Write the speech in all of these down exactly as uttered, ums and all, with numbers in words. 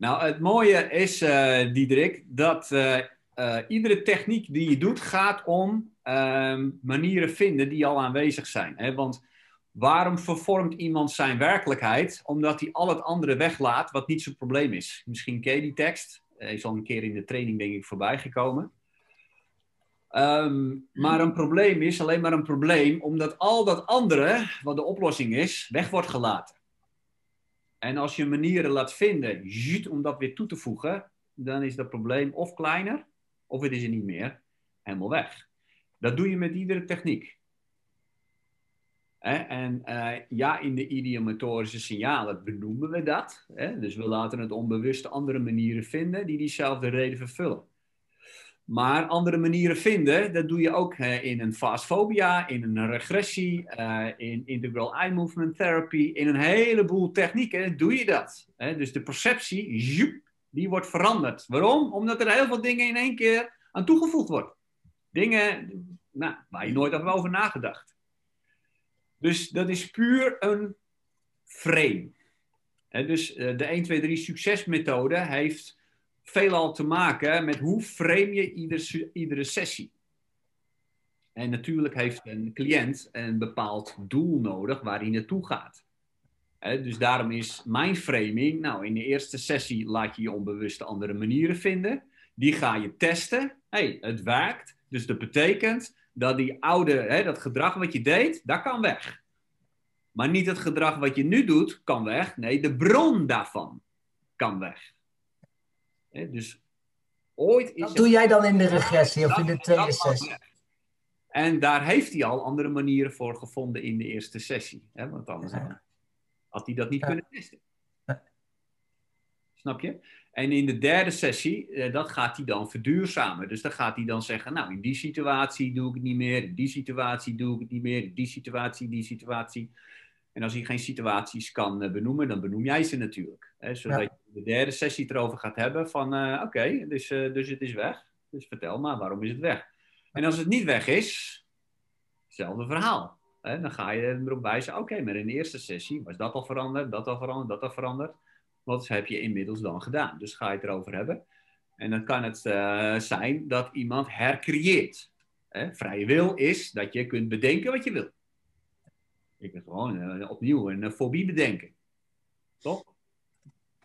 Nou, het mooie is, uh, Diederik, dat uh, uh, iedere techniek die je doet gaat om uh, manieren vinden die al aanwezig zijn. Hè? Want waarom vervormt iemand zijn werkelijkheid? Omdat hij al het andere weglaat wat niet zijn probleem is. Misschien ken je die tekst. Hij is al een keer in de training, denk ik, voorbij gekomen. Um, maar een probleem is alleen maar een probleem omdat al dat andere, wat de oplossing is, weg wordt gelaten. En als je manieren laat vinden jut, om dat weer toe te voegen, dan is dat probleem of kleiner, of het is er niet meer, helemaal weg. Dat doe je met iedere techniek. Hè? En uh, ja, in de idiomotorische signalen benoemen we dat. Hè? Dus we laten het onbewust andere manieren vinden die diezelfde reden vervullen. Maar andere manieren vinden, dat doe je ook uh, in een fastfobia, in een regressie, uh, in integral eye movement therapy, in een heleboel technieken doe je dat. Hè? Dus de perceptie, joep, die wordt veranderd. Waarom? Omdat er heel veel dingen in één keer aan toegevoegd worden. Dingen nou, waar je nooit over nagedacht. Dus dat is puur een frame. Hè? Dus uh, de een twee drie succesmethode heeft veelal te maken met hoe frame je ieder, iedere sessie. En natuurlijk heeft een cliënt een bepaald doel nodig waar hij naartoe gaat. He, dus daarom is mijn framing, nou in de eerste sessie laat je je onbewuste andere manieren vinden. Die ga je testen. Hey, het werkt. Dus dat betekent dat die oude, he, dat gedrag wat je deed, dat kan weg. Maar niet het gedrag wat je nu doet, kan weg. Nee, de bron daarvan kan weg. He, dus ooit is dat doe het... jij dan in de regressie of dat, in de tweede sessie. En daar heeft hij al andere manieren voor gevonden in de eerste sessie. He, want anders ja. had hij dat niet ja. kunnen testen. Ja. Snap je? En in de derde sessie, eh, dat gaat hij dan verduurzamen. Dus dan gaat hij dan zeggen, nou in die situatie doe ik het niet meer. In die situatie doe ik het niet meer. In die situatie, die situatie. En als hij geen situaties kan benoemen, dan benoem jij ze natuurlijk. Hè, zodat ja. je de derde sessie erover gaat hebben van, uh, oké, okay, dus, uh, dus het is weg. Dus vertel maar, waarom is het weg? En als het niet weg is, hetzelfde verhaal. Hè, dan ga je erop wijzen, oké, okay, maar in de eerste sessie was dat al veranderd, dat al veranderd, dat al veranderd. Wat heb je inmiddels dan gedaan? Dus ga je het erover hebben. En dan kan het uh, zijn dat iemand hercreëert. Hè, vrije wil is dat je kunt bedenken wat je wil. Ik wil gewoon uh, opnieuw een uh, fobie bedenken. Toch?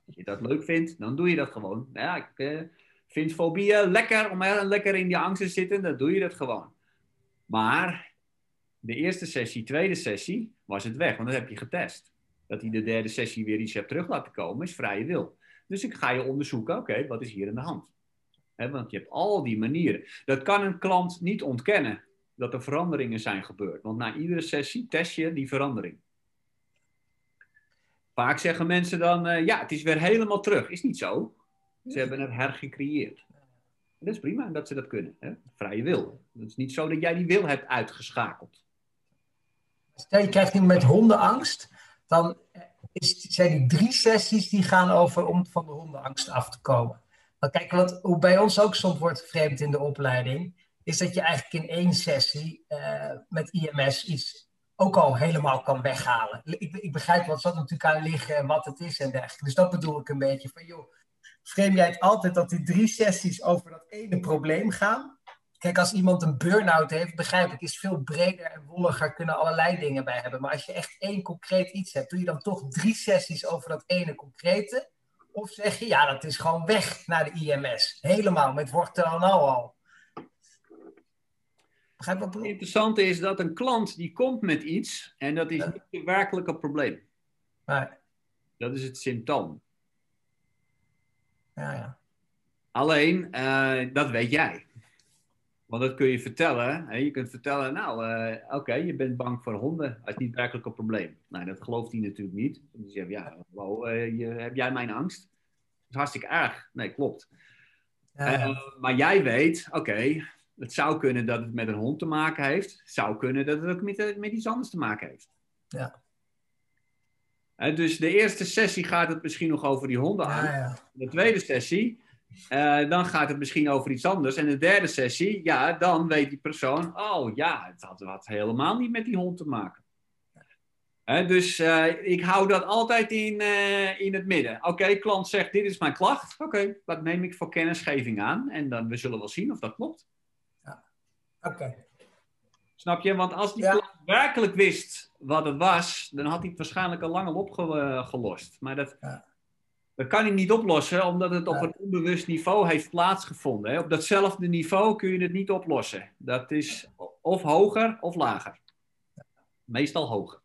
Als je dat leuk vindt, dan doe je dat gewoon. Ja, ik uh, vind fobieën lekker, om heel lekker in die angst te zitten, dan doe je dat gewoon. Maar de eerste sessie, tweede sessie, was het weg. Want dat heb je getest. Dat hij de derde sessie weer iets hebt terug laten komen, is vrije wil. Dus ik ga je onderzoeken, oké, okay, wat is hier aan de hand? He, want je hebt al die manieren. Dat kan een klant niet ontkennen. Dat er veranderingen zijn gebeurd. Want na iedere sessie test je die verandering. Vaak zeggen mensen dan, uh, ja, het is weer helemaal terug. Is niet zo. Ze hebben het hergecreëerd. En dat is prima dat ze dat kunnen. Hè? Vrije wil. Het is niet zo dat jij die wil hebt uitgeschakeld. Stel je krijgt iemand met hondenangst. Dan is, zijn die drie sessies die gaan over om van de hondenangst af te komen. Maar kijk, wat hoe bij ons ook soms wordt geframed in de opleiding, is dat je eigenlijk in één sessie uh, met I M S iets ook al helemaal kan weghalen. Ik, ik begrijp wat zat natuurlijk aan liggen en wat het is en dergelijke. Dus dat bedoel ik een beetje van, joh, frame jij het altijd dat die drie sessies over dat ene probleem gaan? Kijk, als iemand een burn-out heeft, begrijp ik, is veel breder en wolliger, kunnen allerlei dingen bij hebben. Maar als je echt één concreet iets hebt, doe je dan toch drie sessies over dat ene concrete? Of zeg je, ja, dat is gewoon weg naar de I M S. Helemaal, met wordt er al nou al. Het interessante is dat een klant die komt met iets en dat is niet het werkelijke probleem. Nee. Dat is het symptoom. Ja, ja. Alleen, uh, dat weet jij. Want dat kun je vertellen. Hè? Je kunt vertellen, nou, uh, oké, okay, je bent bang voor honden. Dat is niet het werkelijke probleem. Nou, dat gelooft hij natuurlijk niet. Die zegt, ja, wow, uh, je, heb jij mijn angst? Dat is hartstikke erg. Nee, klopt. Ja, ja. Uh, maar jij weet, oké. Okay, het zou kunnen dat het met een hond te maken heeft. Het zou kunnen dat het ook met, met iets anders te maken heeft. Ja. He, dus de eerste sessie gaat het misschien nog over die honden aan. Ja, ja. De tweede sessie, uh, dan gaat het misschien over iets anders. En de derde sessie, ja, dan weet die persoon, oh ja, het had, had helemaal niet met die hond te maken. He, dus uh, ik hou dat altijd in, uh, in het midden. Oké, okay, klant zegt, dit is mijn klacht. Oké, okay, dat neem ik voor kennisgeving aan. En dan, we zullen wel zien of dat klopt. Ja. Oké. Okay. Snap je? Want als die ja. klant werkelijk wist wat het was, dan had hij het waarschijnlijk al lang al opgelost. Maar dat, ja. dat kan hij niet oplossen, omdat het op ja. een onbewust niveau heeft plaatsgevonden. He. Op datzelfde niveau kun je het niet oplossen. Dat is of hoger of lager. Meestal hoger.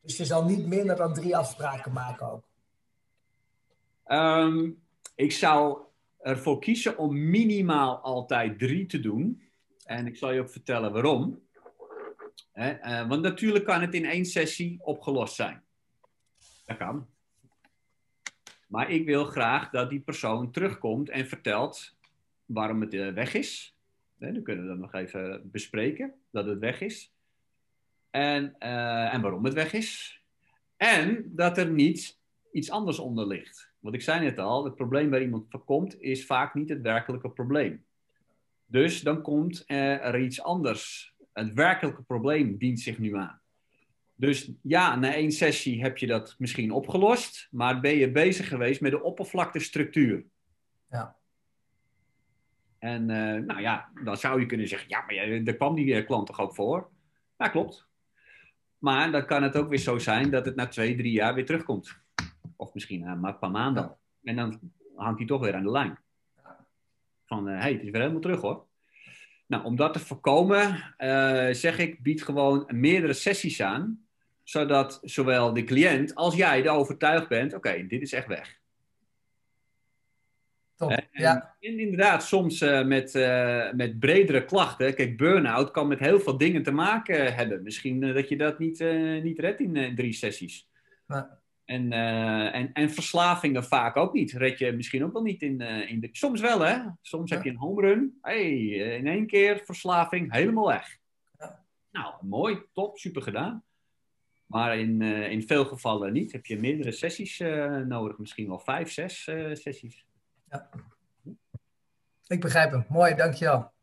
Dus je zal niet minder dan drie afspraken maken ook? Um, ik zou ervoor kiezen om minimaal altijd drie te doen. En ik zal je ook vertellen waarom. He, uh, want natuurlijk kan het in één sessie opgelost zijn. Dat kan. Maar ik wil graag dat die persoon terugkomt en vertelt waarom het uh, weg is. He, dan kunnen we dat nog even bespreken, dat het weg is. En, uh, en waarom het weg is. En dat er niet iets anders onder ligt. Want ik zei net al, het probleem waar iemand voor komt is vaak niet het werkelijke probleem. Dus dan komt uh, er iets anders. Het werkelijke probleem dient zich nu aan. Dus ja, na één sessie heb je dat misschien opgelost. Maar ben je bezig geweest met de oppervlaktestructuur. Ja. En uh, nou ja, dan zou je kunnen zeggen, ja, maar ja, daar kwam die klant toch ook voor? Ja, klopt. Maar dan kan het ook weer zo zijn dat het na twee, drie jaar weer terugkomt. Of misschien na een paar maanden. Ja. En dan hangt hij toch weer aan de lijn. Van, hé, uh, hey, het is weer helemaal terug hoor. Nou, om dat te voorkomen, uh, zeg ik, bied gewoon meerdere sessies aan. Zodat zowel de cliënt als jij er overtuigd bent, oké, okay, dit is echt weg. Top, en, ja. en inderdaad, soms uh, met, uh, met bredere klachten. Kijk, burn-out kan met heel veel dingen te maken hebben. Misschien uh, dat je dat niet, uh, niet redt in uh, drie sessies. Nee. En, uh, en, en verslavingen vaak ook niet. Red je misschien ook wel niet in, uh, in de... Soms wel, hè? Soms ja. heb je een home run. Hey, uh, in één keer verslaving helemaal weg. Ja. Nou, mooi, top, super gedaan. Maar in, uh, in veel gevallen niet. Heb je meerdere sessies uh, nodig. Misschien wel vijf, zes uh, sessies. Ja. Ik begrijp hem. Mooi, dankjewel.